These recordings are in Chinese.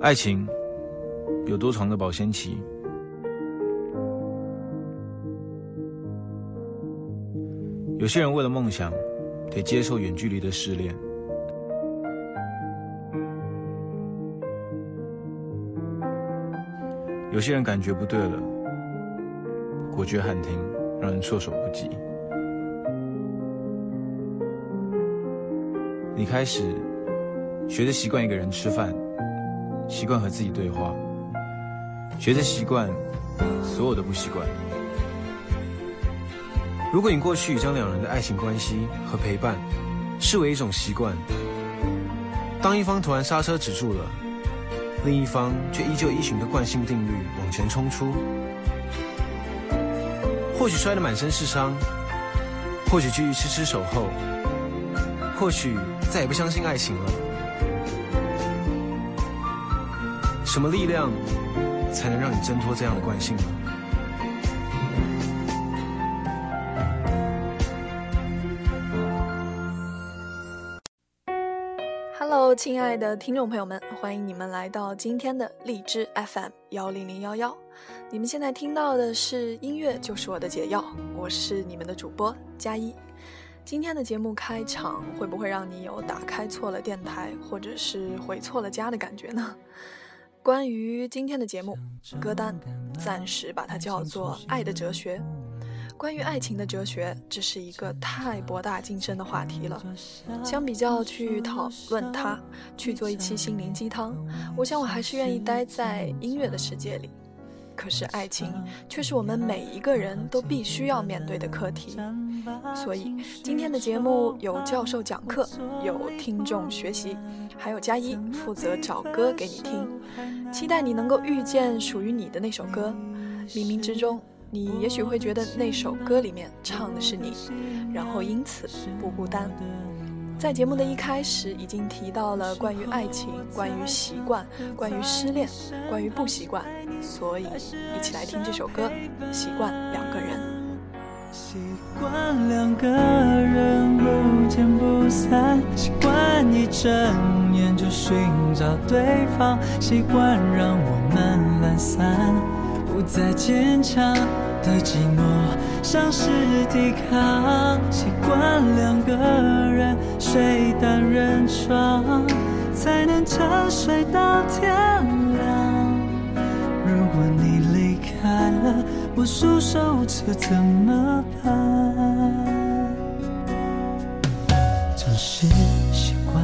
爱情有多长的保鲜期？有些人为了梦想，得接受远距离的试炼。有些人感觉不对了，果决喊停，让人措手不及。你开始学着习惯一个人吃饭，习惯和自己对话，学着习惯所有的不习惯。如果你过去将两人的爱情关系和陪伴视为一种习惯，当一方突然刹车止住了，另一方却依旧依循着惯性定律往前冲出，或许摔得满身是伤，或许继续痴痴守候，或许再也不相信爱情了。什么力量才能让你挣脱这样的惯性呢？Hello， 亲爱的听众朋友们，欢迎你们来到今天的荔枝 FM10011。你们现在听到的是音乐就是我的解药，我是你们的主播佳一。今天的节目开场会不会让你有打开错了电台，或者是回错了家的感觉呢？关于今天的节目，歌单暂时把它叫做《爱的哲学》。关于爱情的哲学，这是一个太博大精深的话题了。相比较去讨论它，去做一期心灵鸡汤，我想我还是愿意待在音乐的世界里。可是爱情却是我们每一个人都必须要面对的课题。所以今天的节目有教授讲课，有听众学习，还有佳一负责找歌给你听。期待你能够遇见属于你的那首歌，冥冥之中你也许会觉得那首歌里面唱的是你，然后因此不孤单。在节目的一开始已经提到了关于爱情、关于习惯、关于失恋、关于不习惯，所以一起来听这首歌《习惯两个人》。习惯两个人不见不散，习惯一睁眼就寻找对方，习惯让我们懒散，不再坚强对寂寞丧失抵抗，习惯两个人睡单人床，才能沉睡到天亮。如果你离开了，我束手无策怎么办？总是习惯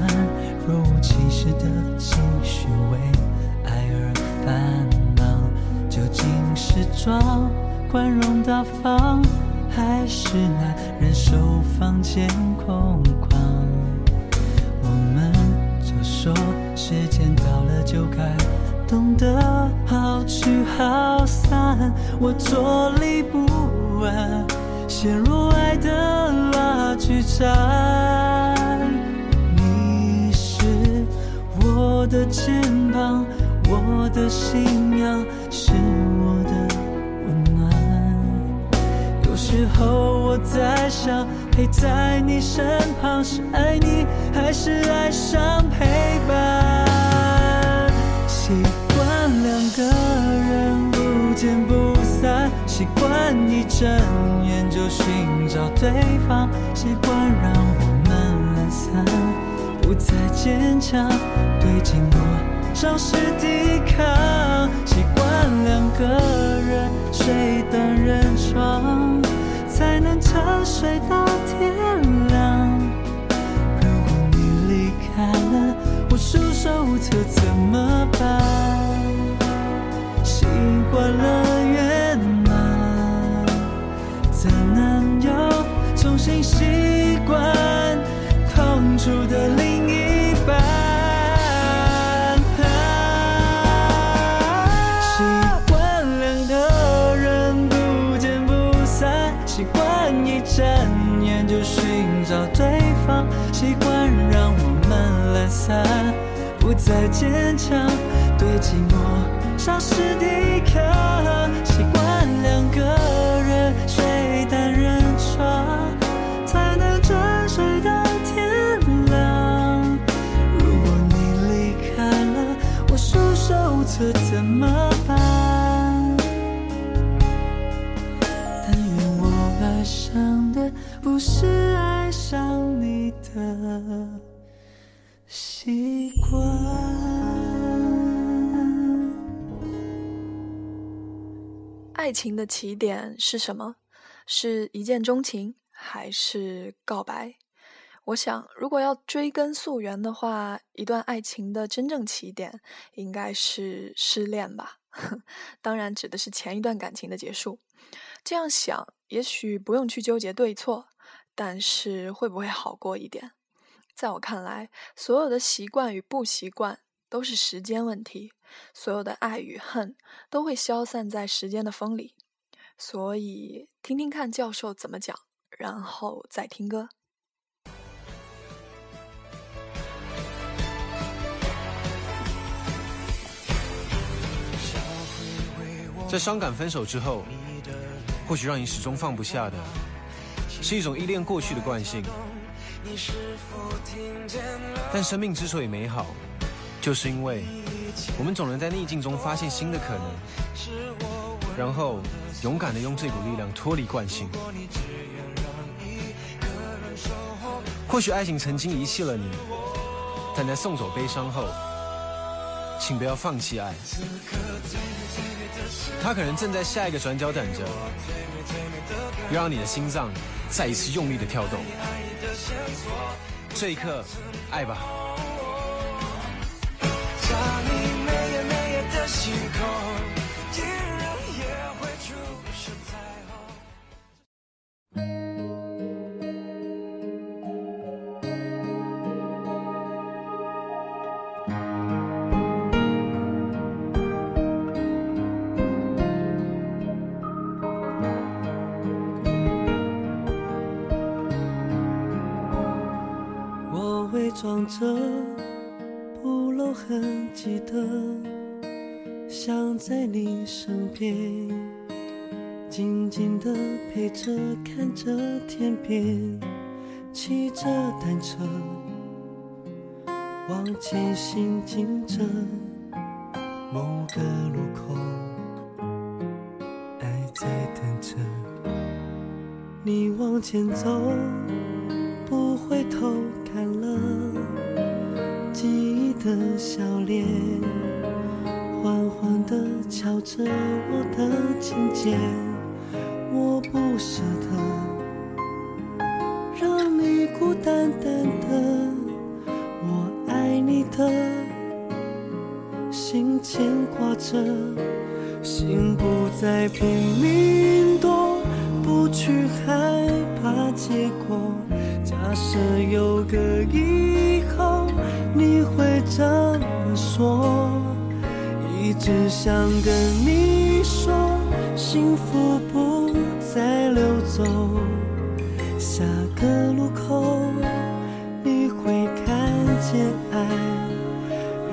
若无其事的情绪为爱而烦，是装宽容大方，还是难忍受房间空旷？我们就说时间到了，就该懂得好聚好散。我坐立不安，陷入爱的拉锯战。你是我的肩膀，我的信仰，是我的温暖。有时候我在想，陪在你身旁是爱你，还是爱上陪伴？习惯两个人不见不散，习惯一睁眼就寻找对方，习惯让我们懒散，不再坚强对寂寞尝试抵抗，习惯两个人睡单人床，才能沉睡到天亮。如果你离开了，我束手无策怎么办？习惯了圆满，怎能有重新习惯痛楚的另一半？习惯让我们懒散，不再坚强对寂寞丧失抵抗，习惯两个人睡单人床，才能沉睡到天亮。习惯。爱情的起点是什么？是一见钟情还是告白？我想，如果要追根溯源的话，一段爱情的真正起点应该是失恋吧。当然指的是前一段感情的结束。这样想，也许不用去纠结对错，但是会不会好过一点？在我看来，所有的习惯与不习惯都是时间问题，所有的爱与恨都会消散在时间的风里。所以，听听看教授怎么讲，然后再听歌。在伤感分手之后，或许让你始终放不下的是一种依恋过去的惯性，但生命之所以美好，就是因为我们总能在逆境中发现新的可能，然后勇敢地用这股力量脱离惯性。或许爱情曾经遗弃了你，但在送走悲伤后，请不要放弃爱，他可能正在下一个转角等着，要让你的心脏再一次用力的跳动。这一刻，爱吧。装着不露痕迹的想在你身边，静静地陪着，看着天边，骑着单车往前行进着某个路口，爱在等着你往前走，不回头看了，记忆的笑脸缓缓地敲着我的琴键，我不舍得让你孤单单的，我爱你的心牵挂着，心不再拼命躲，不去害怕结果，假设有个以后，你会怎么说？一直想跟你说，幸福不再溜走，下个路口你会看见爱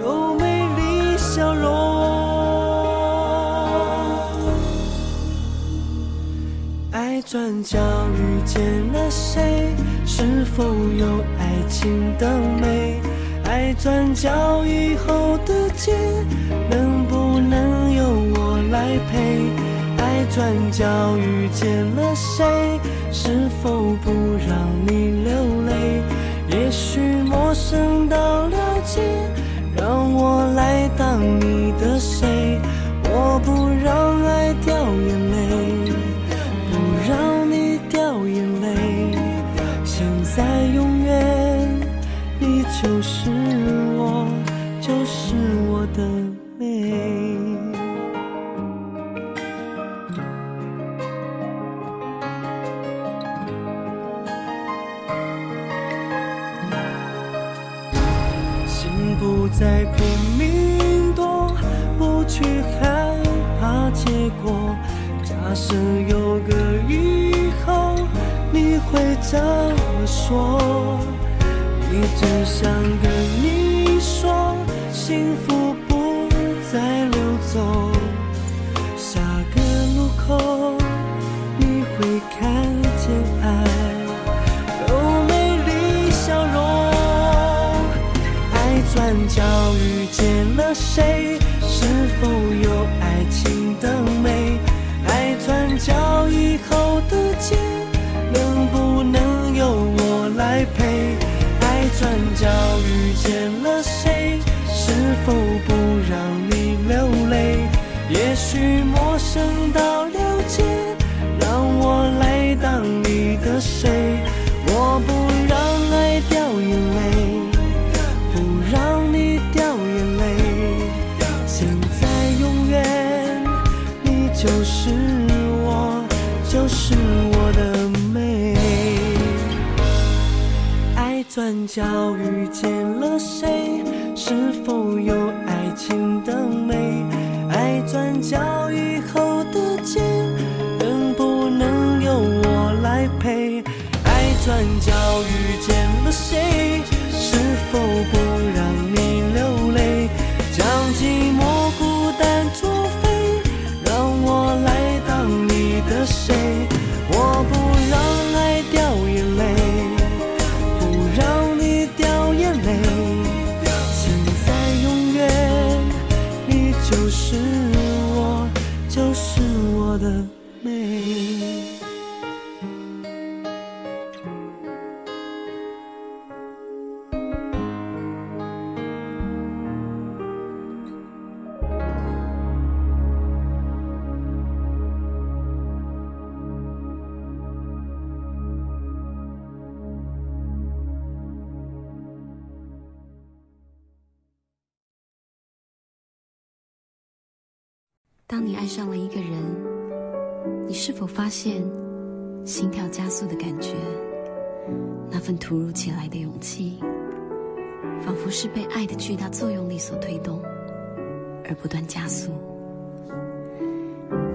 有美丽笑容。爱转角遇见了谁？是否有爱情的美？爱转角以后的街，能不能由我来陪？爱转角遇见了谁？是否不让你流泪？也许陌生到了解，让我来当你的谁？我不让爱掉眼泪，不让你掉眼泪，现在永远，你就是我，就是我的美。心不再拼命躲，不去害怕结果，假设有个以后，你会怎么说？一直想跟你说，幸福不再溜走，下个路口你会看见爱有美丽笑容。爱转角遇见了谁？是否有爱情的美？爱转角以后的街，能不能由我来陪？爱转角遇见了谁，是否不让你流泪？也许陌生到了解，让我来当你的谁，我不让爱掉眼泪，不让你掉眼泪，现在永远你就是我，就是我的美。爱转角遇见了谁，是否有爱情的美？爱转角以后的街，能不能由我来陪？爱转角遇见了谁，是否不让你流泪？将寂寞孤单作废，让我来当你的谁，我不让爱掉眼泪，不让你掉眼泪，现在永远你就是我，就是我的美。当你爱上了一个人，你是否发现心跳加速的感觉？那份突如其来的勇气，仿佛是被爱的巨大作用力所推动，而不断加速。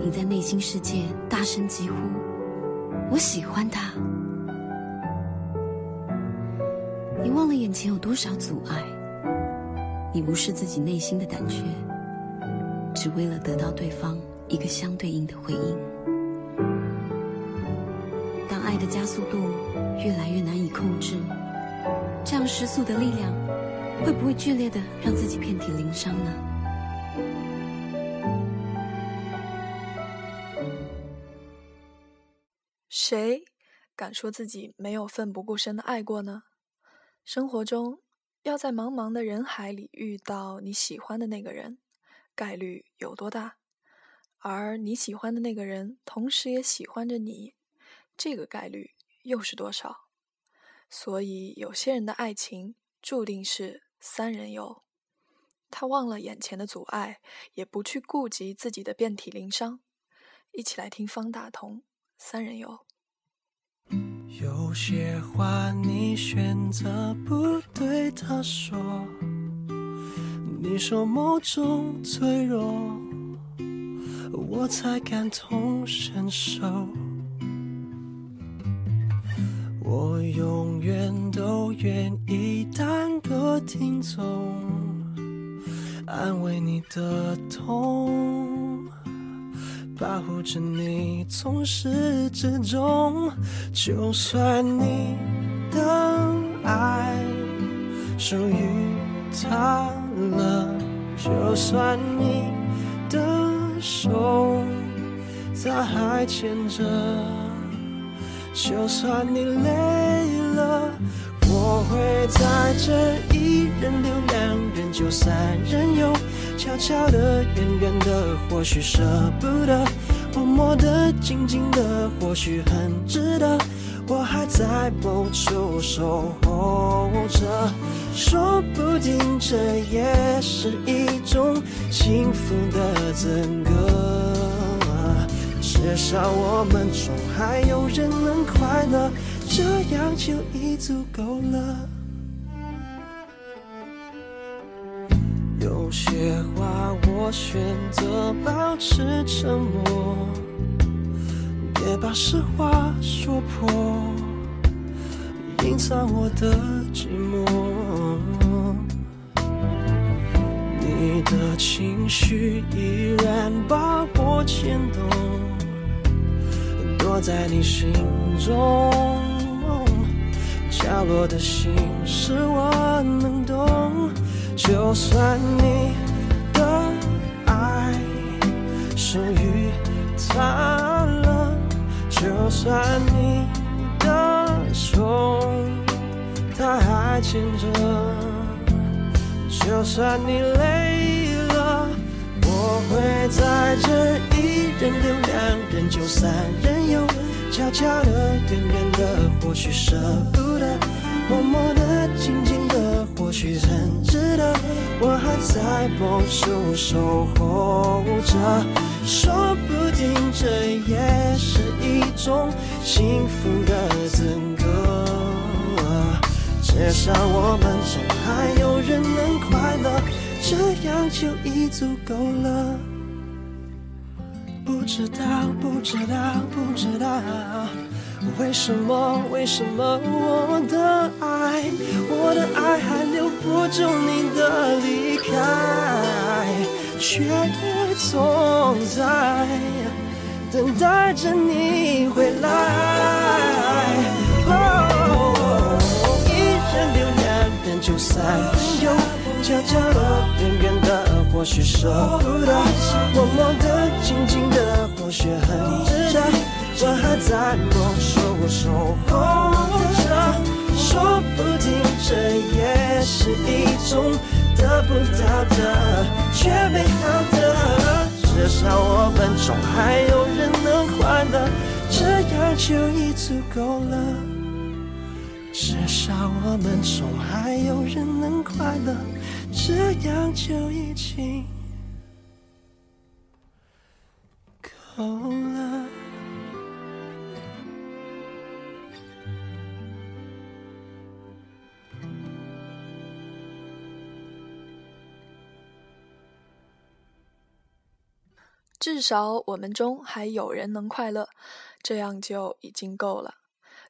你在内心世界大声疾呼：“我喜欢他！”你忘了眼前有多少阻碍，你无视自己内心的胆怯，只为了得到对方一个相对应的回应。当爱的加速度越来越难以控制，这样失速的力量会不会剧烈的让自己遍体鳞伤呢？谁敢说自己没有奋不顾身的爱过呢？生活中要在茫茫的人海里遇到你喜欢的那个人，概率有多大？而你喜欢的那个人同时也喜欢着你，这个概率又是多少？所以有些人的爱情注定是三人游，他忘了眼前的阻碍，也不去顾及自己的遍体鳞伤。一起来听方大同《三人游》。有些话你选择不对他说，你说某种脆弱，我才感同身受。我永远都愿意当个听众，安慰你的痛，保护着你从始至终。就算你的爱属于他了，就算你的手他还牵着，就算你累了，我会在这一人留两人，就三人游，悄悄的远远的，或许舍不得，默默的静静的，或许很值得，我还在某处守候着，说不定这也是一种幸福的资格。至少我们中还有人能快乐，这样就已足够了。有些话我选择保持沉默，别把实话说破，隐藏我的寂寞。你的情绪依然把我牵动，躲在你心中角落的心事我能懂。就算你的爱属于他了，就算你的手他还牵牵着，就算你累了，我会在这一人留两人就三人游，悄悄的远远的，或许舍不得，默默的静静的，或许很值得，我还在某处守候着，说不定这也是一种幸福的资格。至少我们中还有人能快乐，这样就已足够了。不知道，为什么我的爱还留不住你的离开，却总在等待着你回来。就散人游，悄悄的远远的，或许舍不得，默默的静静的，或许很值得，我还在某处守候着，说不定这也是一种得不到的却美好的，至少我们中还有人能快乐，这样就已足够了。至少我们中还有人能快乐，这样就已经够了。至少我们中还有人能快乐，这样就已经够了。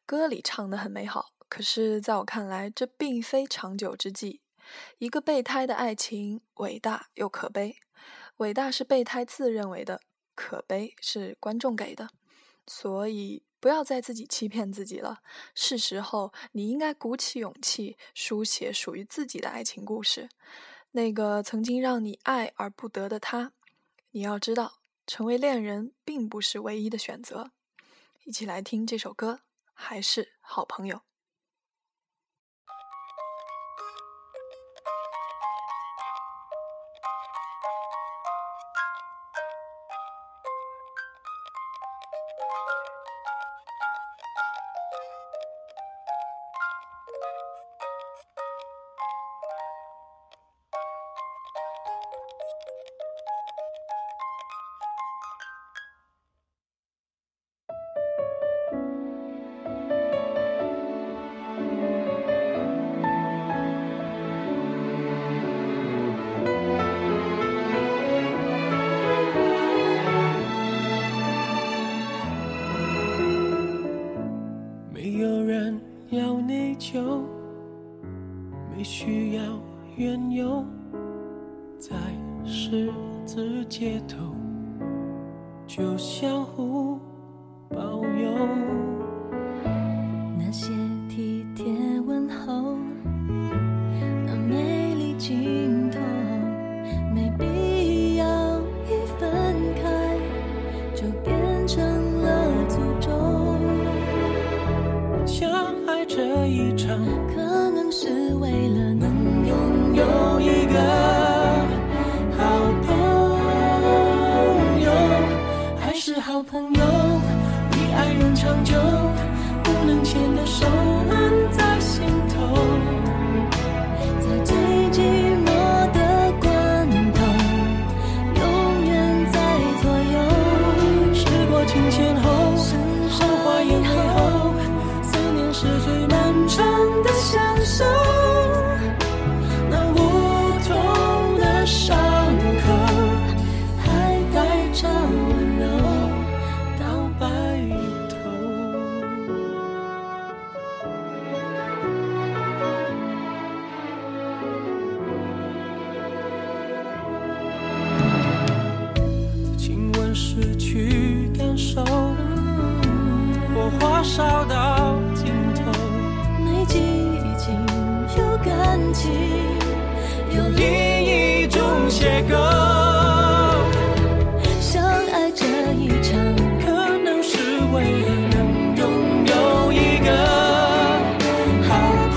歌里唱得很美好，可是在我看来，这并非长久之计。一个备胎的爱情，伟大又可悲。伟大是备胎自认为的，可悲是观众给的。所以不要再自己欺骗自己了，是时候你应该鼓起勇气，书写属于自己的爱情故事。那个曾经让你爱而不得的他，你要知道，成为恋人并不是唯一的选择。一起来听这首歌，还是好朋友。没需要缘由，在十字街头就相互保佑，那些体贴问候，那美丽镜头，没必要一分开就变成了诅咒。相爱这一场可能是为了能拥有一个好朋友，还是好朋友比爱人长久，不能牵的手按在心头，在最寂寞的关头永远在左右。时过境迁后，后花也没后，思念是最漫长的享受，失去感受，火花烧到尽头，没记忆竟有感情，有另一种邂逅。相爱这一场可能是为了能拥有一个好朋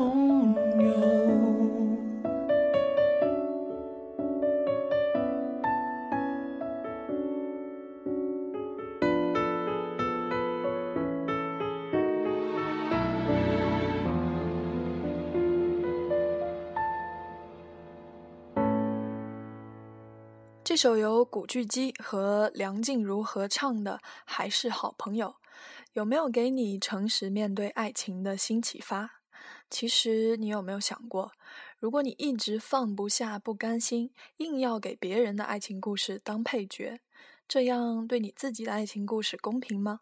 朋友。这首由古巨基和梁静茹合唱的《还是好朋友》，有没有给你诚实面对爱情的新启发？其实你有没有想过，如果你一直放不下、不甘心，硬要给别人的爱情故事当配角，这样对你自己的爱情故事公平吗？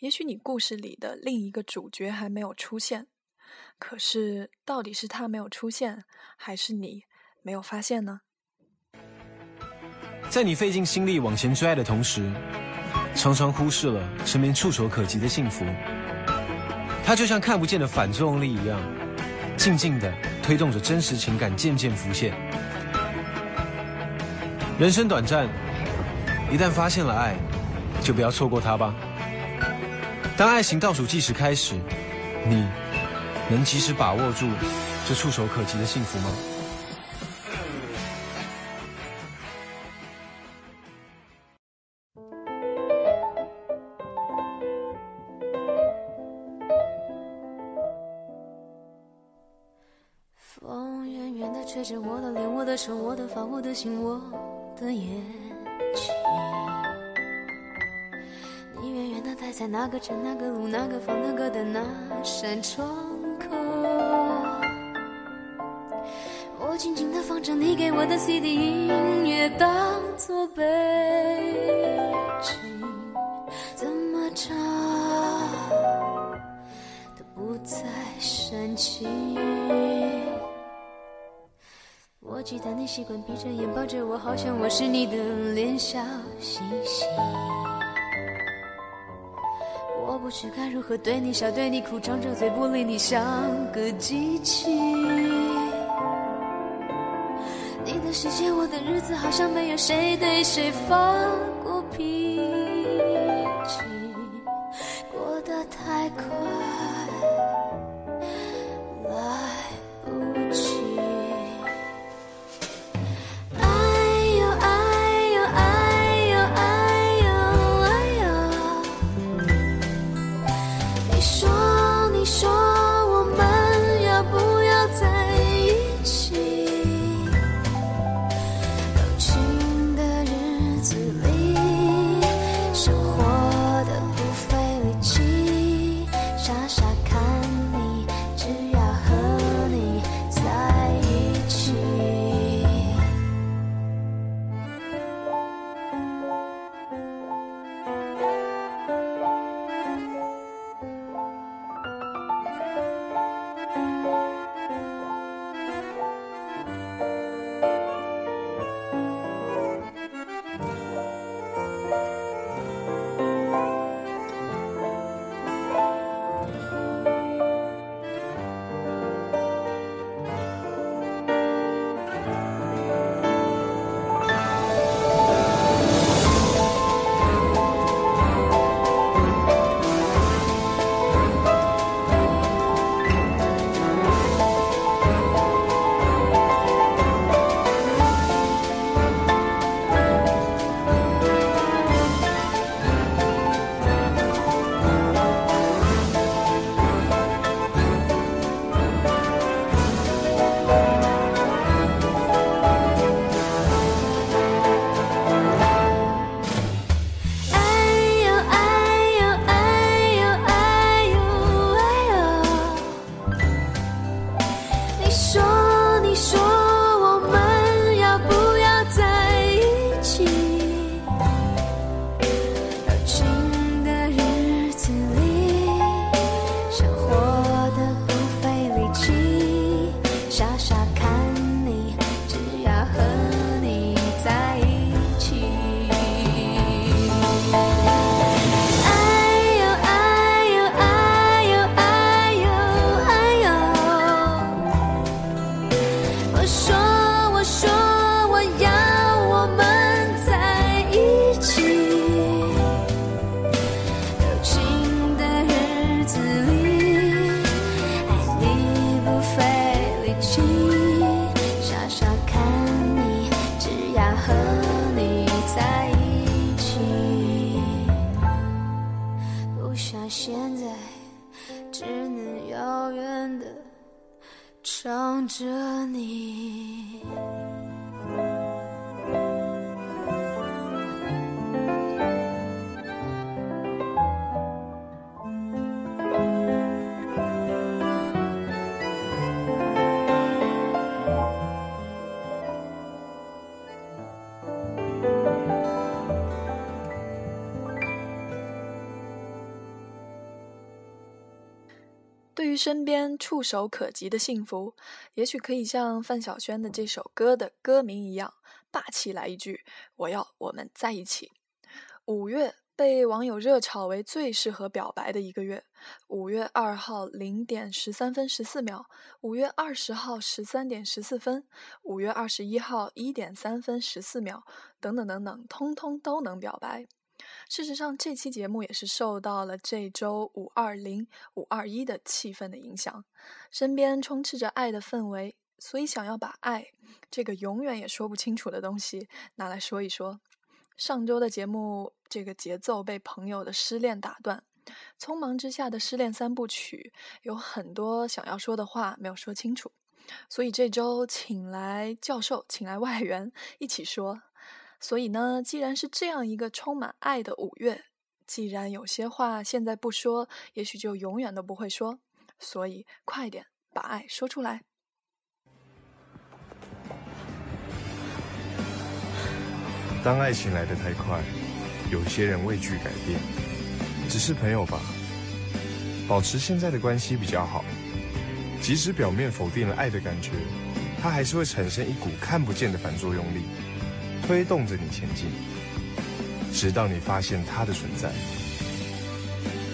也许你故事里的另一个主角还没有出现，可是到底是他没有出现，还是你没有发现呢？在你费尽心力往前追爱的同时，常常忽视了身边触手可及的幸福。它就像看不见的反作用力一样，静静地推动着真实情感渐渐浮现。人生短暂，一旦发现了爱，就不要错过它吧。当爱情倒数计时开始，你能及时把握住这触手可及的幸福吗？吹着我的脸，我的手，我的发，我的心，我的眼睛。你远远的待在那个站，那个路，那个房，那个的那扇窗口。我静静的放着你给我的 CD， 音乐当作背景，怎么唱都不再煽情。我记得你习惯闭着眼抱着我，好像我是你的脸，笑嘻嘻。我不知该如何对你笑，对你哭，张着嘴不理你，像个机器。你的世界，我的日子，好像没有谁对谁发过脾气，过得太快。想着你，对于身边触手可及的幸福，也许可以像范晓萱的这首歌的歌名一样，霸气来一句，我要我们在一起。5月被网友热炒为最适合表白的一个月，5月2号0点13分14秒，5月20号13点14分，5月21号1点3分14秒，等等等等，通通都能表白。事实上，这期节目也是受到了这周520、521的气氛的影响，身边充斥着爱的氛围，所以想要把爱这个永远也说不清楚的东西拿来说一说。上周的节目这个节奏被朋友的失恋打断，匆忙之下的失恋3部曲有很多想要说的话没有说清楚，所以这周请来教授，请来外援一起说。所以呢，既然是这样一个充满爱的5月，既然有些话现在不说，也许就永远都不会说，所以快点把爱说出来。当爱情来得太快，有些人畏惧改变，只是朋友吧，保持现在的关系比较好。即使表面否定了爱的感觉，它还是会产生一股看不见的反作用力，推动着你前进，直到你发现它的存在。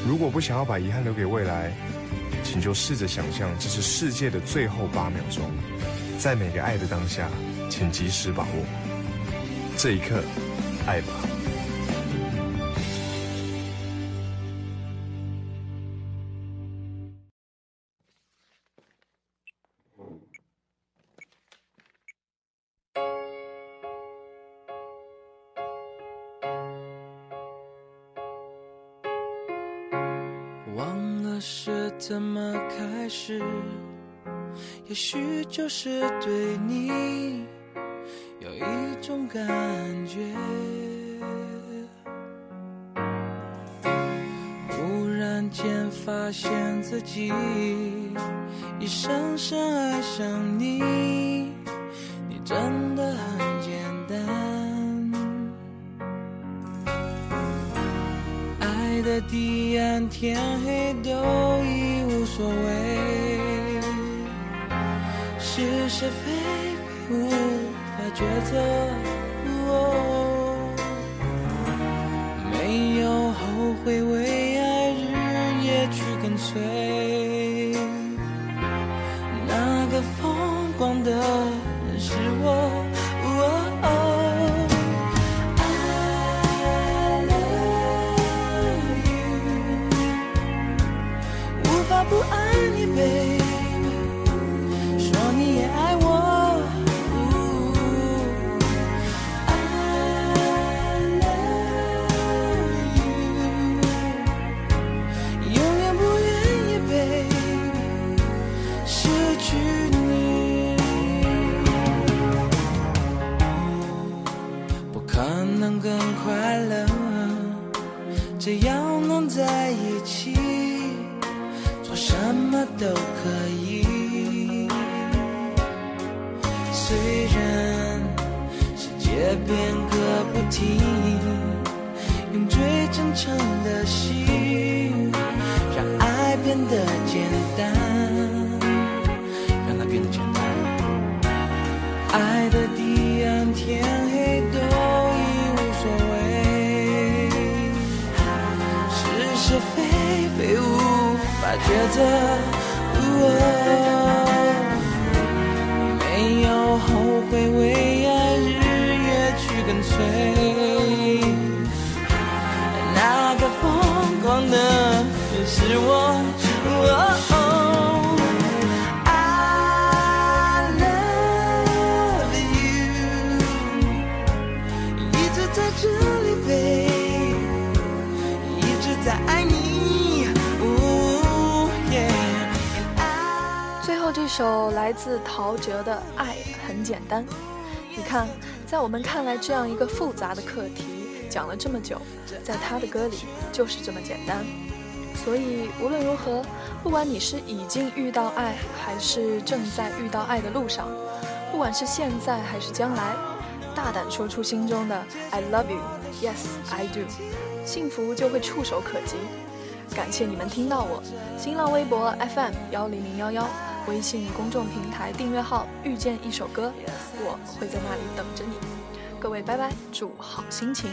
如果不想要把遗憾留给未来，请就试着想象这是世界的最后8秒钟，在每个爱的当下，请及时把握这一刻，爱吧。是怎么开始，也许就是对你有一种感觉，忽然间发现自己已深深爱上你，你真的很简单，爱的彼岸天黑都已无所谓，是是非非无法抉择，哦，没有后悔，为爱日夜去跟随，那个疯狂的人是我，哦哦，只要能在一起，做什么都可以。虽然世界变个不停，用最真诚的心，让爱变得简单，让它变得简单。爱的彼岸，天黑都。是非非无法抉择，哦，没有后悔，为爱日夜去跟随，那个疯狂的人是我，哦。到这首来自陶喆的《爱很简单》。你看，在我们看来这样一个复杂的课题讲了这么久，在他的歌里就是这么简单。所以无论如何，不管你是已经遇到爱，还是正在遇到爱的路上，不管是现在还是将来，大胆说出心中的 I love you, yes I do， 幸福就会触手可及。感谢你们听到我，新浪微博 FM10011，微信公众平台订阅号遇见一首歌，我会在那里等着你。各位拜拜，祝好心情。